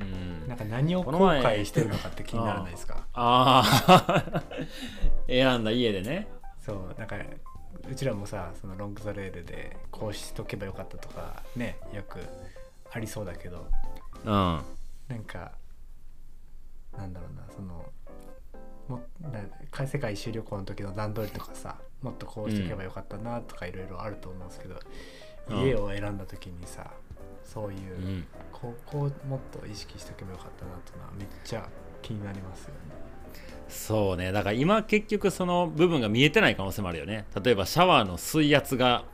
うん、なんか何を後悔してるのかって気にならないですか。ああ選んだ家でね。そうなんかうちらもさ、そのロングザレールでこうしとけばよかったとかね、よくありそうだけど、うん、なんかなんだろうな、そのもな世界一周旅行の時の段取りとかさ、もっとこうしとけばよかったなとかいろいろあると思うんですけど、うん、家を選んだ時にさ、そういう、うん、ここをもっと意識しておけばよかったなとな、めっちゃ気になりますよね。そうね、だから今結局その部分が見えてない可能性もあるよね。例えばシャワーの水圧が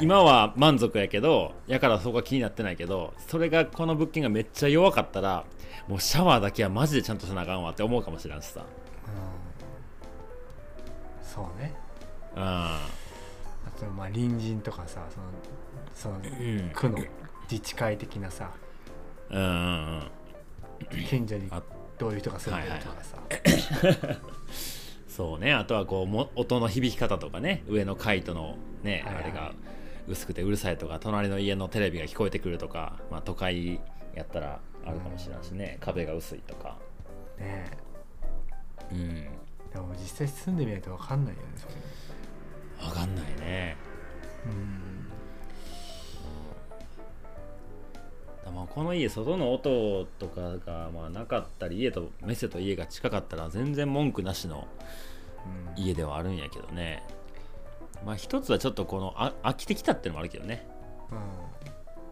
今は満足やけど、やからそこが気になってないけど、それがこの物件がめっちゃ弱かったら、もうシャワーだけはマジでちゃんとしなあかんわって思うかもしれんしさ、うん、そうね、うん、あとまあ隣人とかさ、そのその区の、うん、自治会的なさ、うんうんうん、近所にどういう人が住んでるとかさ、はいはいはい、そうね、あとはこうも音の響き方とかね、上の階とのね、はいはい、あれが薄くてうるさいとか、隣の家のテレビが聞こえてくるとか、まあ、都会やったらあるかもしれないしね、うん、壁が薄いとかねえ、うん、でも実際住んでみないと分かんないよね、それ分かんないね、うん、まあ、この家外の音とかがまあなかったり、家と店と家が近かったら全然文句なしの家ではあるんやけどね、うん、まあ一つはちょっとこのあ飽きてきたってのもあるけどね、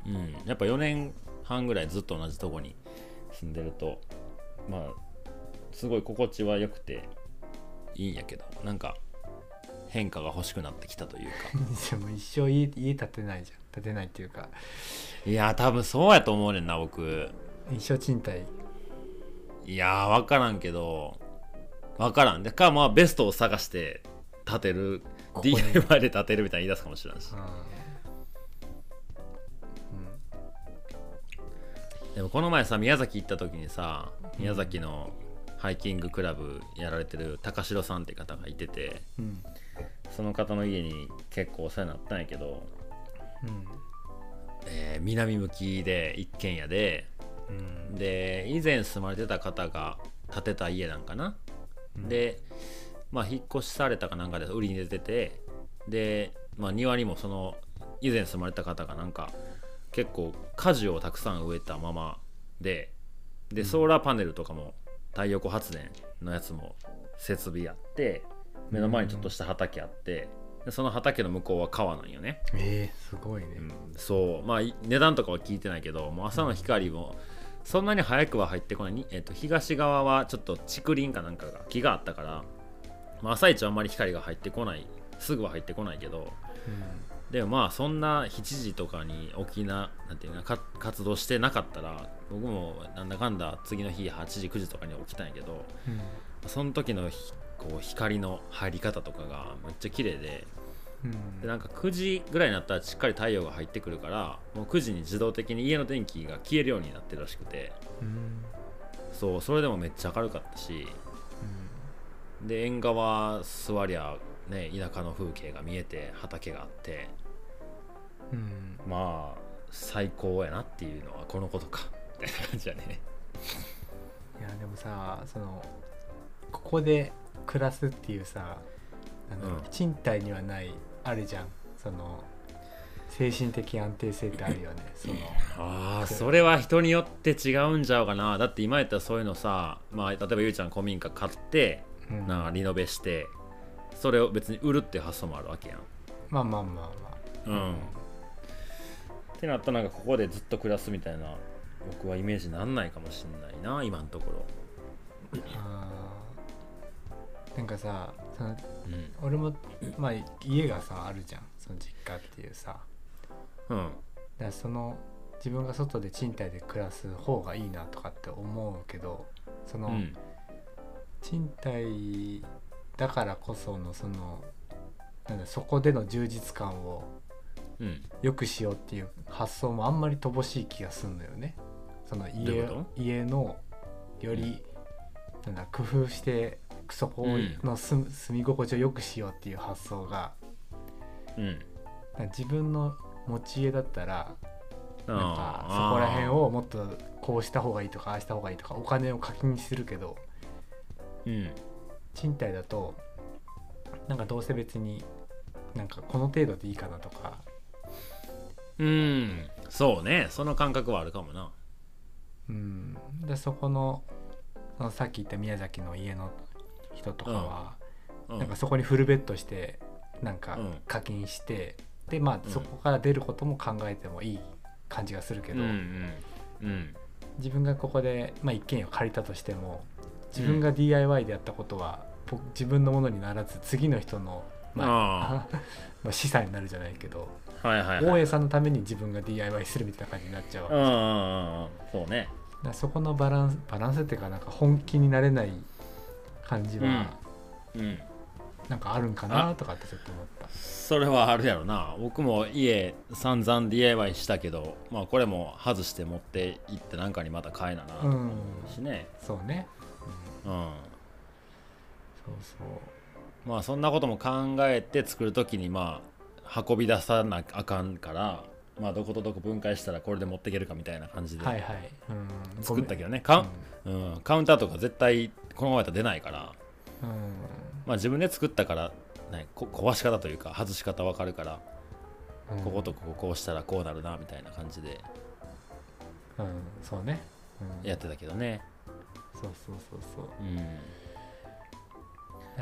うん、うん、やっぱよねんはんぐらいずっと同じとこに住んでると、まあすごい心地は良くていいんやけど、なんか変化が欲しくなってきたというかでも一生 家, 家建てないじゃん建てないっていうか、いや多分そうやと思うねんな、僕一生賃貸、いや分からんけど分からんでか、まあベストを探して建てる、ここ ディーアイワイ で建てるみたいに言い出すかもしれないし、うん、でもこの前さ宮崎行った時にさ、宮崎のハイキングクラブやられてる高城さんって方がいてて、うん、その方の家に結構お世話になったんやけど、うん、えー、南向きで一軒家で、うん、で以前住まれてた方が建てた家なんかな、うん、で、まあ、引っ越しされたかなんかで売りに出てて、で、まあ、庭にもその以前住まれた方がなんか結構果樹をたくさん植えたままで、でソーラーパネルとかも太陽光発電のやつも設備やって、目の前にちょっとした畑あって、うん、その畑の向こうは川なんよね。えー、すごいね。うん、そう、まあ値段とかは聞いてないけど、もう朝の光もそんなに早くは入ってこない。えっと、東側はちょっと竹林かなんかが木があったから、まあ、朝一はあんまり光が入ってこない、すぐは入ってこないけど、うん、でもまあそんなしちじとかに沖縄なんていうか活動してなかったら、僕もなんだかんだ次の日はちじくじとかに起きたんやけど、うん、その時の日こう光の入り方とかがめっちゃ綺麗で、うん、でなんかくじぐらいになったらしっかり太陽が入ってくるから、もうくじに自動的に家の電気が消えるようになってるらしくて、うん、そうそれでもめっちゃ明るかったし、うん、で縁側座りゃ、ね、田舎の風景が見えて畑があって、うん、まあ最高やなっていうのはこのことかみたいな感じだねいやでもさ、そのここで暮らすっていうさ、あの、うん、賃貸にはないあれじゃん、その精神的安定性ってあるよねそのああそれは人によって違うんちゃうかな。だって今やったらそういうのさ、まあ、例えばゆうちゃん古民家買って、うん、なんかリノベしてそれを別に売るっていう発想もあるわけやん。まあまあまあまあ、うん、うん、ってなったらなんかここでずっと暮らすみたいな、僕はイメージなんないかもしんないな今のところあなんかさその、うん、俺も、まあ、家がさあるじゃん、その実家っていうさ、うん、だからその自分が外で賃貸で暮らす方がいいなとかって思うけど、その、うん、賃貸だからこそのそのなんだそこでの充実感を良くしようっていう発想もあんまり乏しい気がするのよね。その 家, 家のより、うん、なんだ工夫してそこの 住,、うん、住み心地を良くしようっていう発想が、うん、自分の持ち家だったらなんかそこら辺をもっとこうした方がいいとかああした方がいいとかお金を課金するけど、うん、賃貸だとなんかどうせ別になんかこの程度でいいかなとか、うん、そうね、その感覚はあるかもな。うん、でそこ の, のさっき言った宮崎の家の人とかは、うん、なんかそこにフルベッドしてなんか課金して、うん、でまあそこから出ることも考えてもいい感じがするけど、うんうんうん、自分がここで、まあ、一軒家を借りたとしても自分が ディーアイワイ でやったことは、うん、自分のものにならず次の人の、まあ、まあ資産になるじゃないけど、はいはいはい、大家さんのために自分が ディーアイワイ するみたいな感じになっちゃうわけですよ。ああそうね、だそこのバランスバランスっていうかなんか本気になれない感じは、うんうん、なんかあるんかなとかってちょっと思った。それはあるやろな。僕も家散々 ディーアイワイ したけど、まあ、これも外して持って行ってなんかにまた買えななと思うしね、うん、そうね、うん、うん、そうそうまあそんなことも考えて作るときにまあ運び出さなあかんからまあ、どことどこ分解したらこれで持っていけるかみたいな感じで作ったけどね、はいはい、うんカウン、うん、カウンターとか絶対このままやったら出ないから、うんまあ、自分で作ったから、ね、こ壊し方というか外し方分かるから、うん、こことこここうしたらこうなるなみたいな感じで、うんうん、そうね、うん、やってたけどね。そうそうそうそ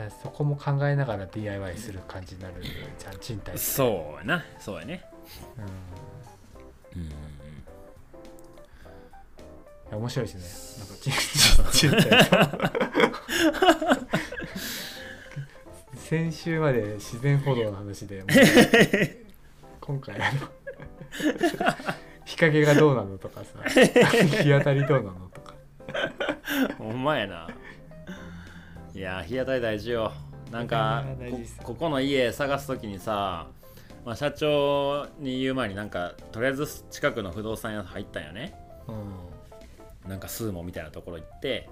う、うん、そこも考えながら ディーアイワイ する感じになるじゃん賃貸。そうなそうやね、うんうん、面白いですね。なんかちちち先週まで自然歩道の話で、今回あの日陰がどうなのとかさ、日当たりどうなのとか。ほんまやな。いや日当たり大事よ。なんか こ, ここの家探すときにさ。まあ、社長に言う前になんかとりあえず近くの不動産屋入ったんよね、うん、なんかスーモみたいなところ行って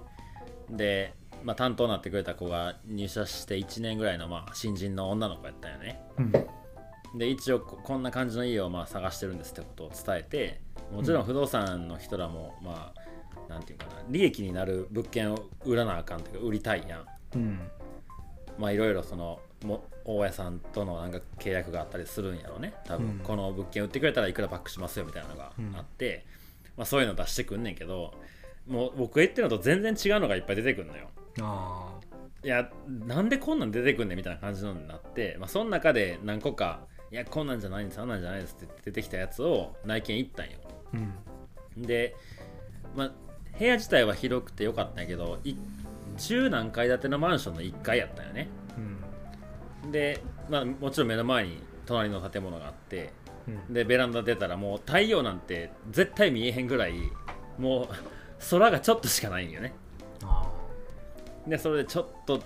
で、まあ、担当になってくれた子が入社していちねんぐらいのまあ新人の女の子やったんよね、うん、で一応こんな感じの家をまあ探してるんですってことを伝えてもちろん不動産の人らもまあなんていうかな利益になる物件を売らなあかんというか売りたいやん、うん、まあいろいろそのも大家さんとのなんか契約があったりするんやろうね多分、うん、この物件売ってくれたらいくらバックしますよみたいなのがあって、うんまあ、そういうの出してくんねんけどもう僕が言ってるのと全然違うのがいっぱい出てくんのよ。あいやなんでこんなん出てくんねんみたいな感じのになって、まあ、その中で何個かいやこんなんじゃないんですあんなんじゃないですって出てきたやつを内見行ったんよ、うん、で、まあ、部屋自体は広くてよかったんやけど十何階建てのマンションのいっかいやったんよね、うんでまあ、もちろん目の前に隣の建物があって、うん、でベランダ出たらもう太陽なんて絶対見えへんぐらいもう空がちょっとしかないんよね。あでそれでちょっと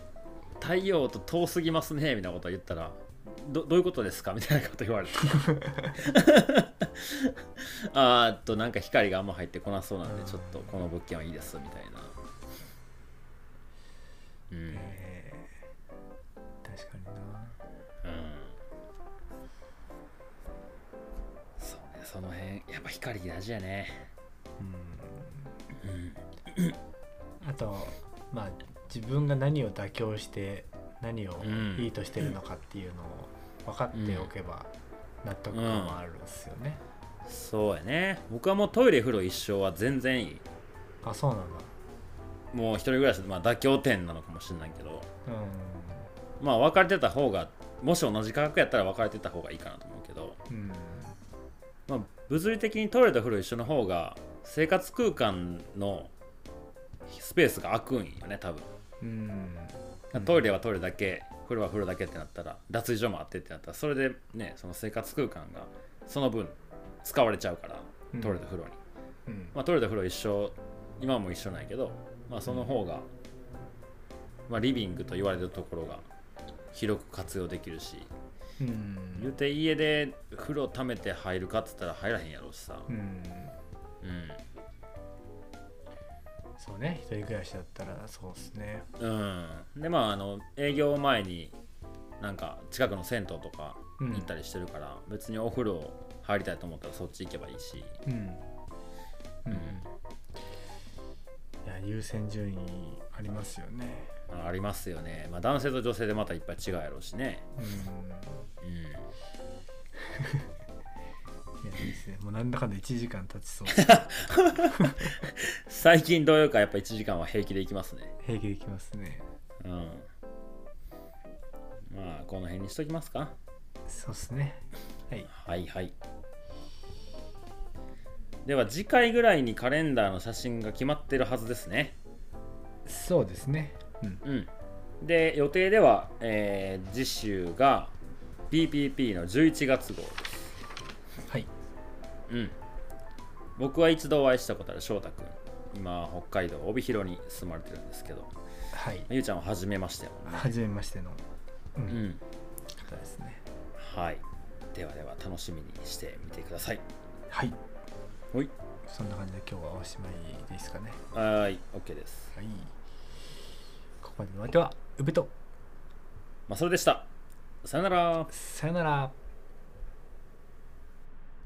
太陽と遠すぎますねみたいなことを言ったら ど, どういうことですかみたいなこと言われてあっとなんか光があんま入ってこなそうなんでちょっとこの物件はいいですみたいな、うん確かにな、うん、そうねその辺やっぱ光大事やね、うんうん、あとまあ自分が何を妥協して何をいいとしてるのかっていうのを分かっておけば納得感もあるんですよね、うんうん、そうやね僕はもうトイレ風呂一生は全然いい。あそうなんだ。もう一人暮らしで、まあ、妥協点なのかもしれないけど、うんまあ別れてた方がもし同じ価格やったら別れてた方がいいかなと思うけど、うんまあ、物理的にトイレと風呂一緒の方が生活空間のスペースが空くんよね多分、うんトイレはトイレだけ、うん、風呂は風呂だけってなったら、脱衣所もあってってなったら、それでね、その生活空間がその分使われちゃうから、うん、トイレと風呂に、うんまあ、トイレと風呂一緒、今も一緒ないけど、まあ、その方が、まあ、リビングと言われるところが広く活用できるし、うん、言うて家で風呂溜めて入るかっつったら入らへんやろうしさ、うんうん、そうね、一人暮らしだったらそうですね、うん、でまああの営業前になんか近くの銭湯とか行ったりしてるから、うん、別にお風呂入りたいと思ったらそっち行けばいいし、うんうんうん、いや優先順位ありますよね。ありますよね、まあ、男性と女性でまたいっぱい違うやろうしね、うん、うん、いやいいですね、もうなんだかんだいちじかん経ちそう最近同様かやっぱいちじかんは平気でいきますね。平気でいきますね、うん、まあこの辺にしときますか。そうっすね、はい、はいはいでは次回ぐらいにカレンダーの写真が決まってるはずですね。そうですね、うんうん、で予定では、えー、次週が ピーピーピー のじゅういちがつ号です。はい、うん、僕は一度お会いしたことある翔太くん、今北海道帯広に住まれてるんですけど、はい、ゆうちゃんは初めましてよね。初めましての、うんうん、方ですね。はい、ではでは楽しみにしてみてください。はいはい、そんな感じで今日はおしまいですかね。はい、 OK です。はい、ここまでの相手は宇部とまさるでした。さよなら。さよなら。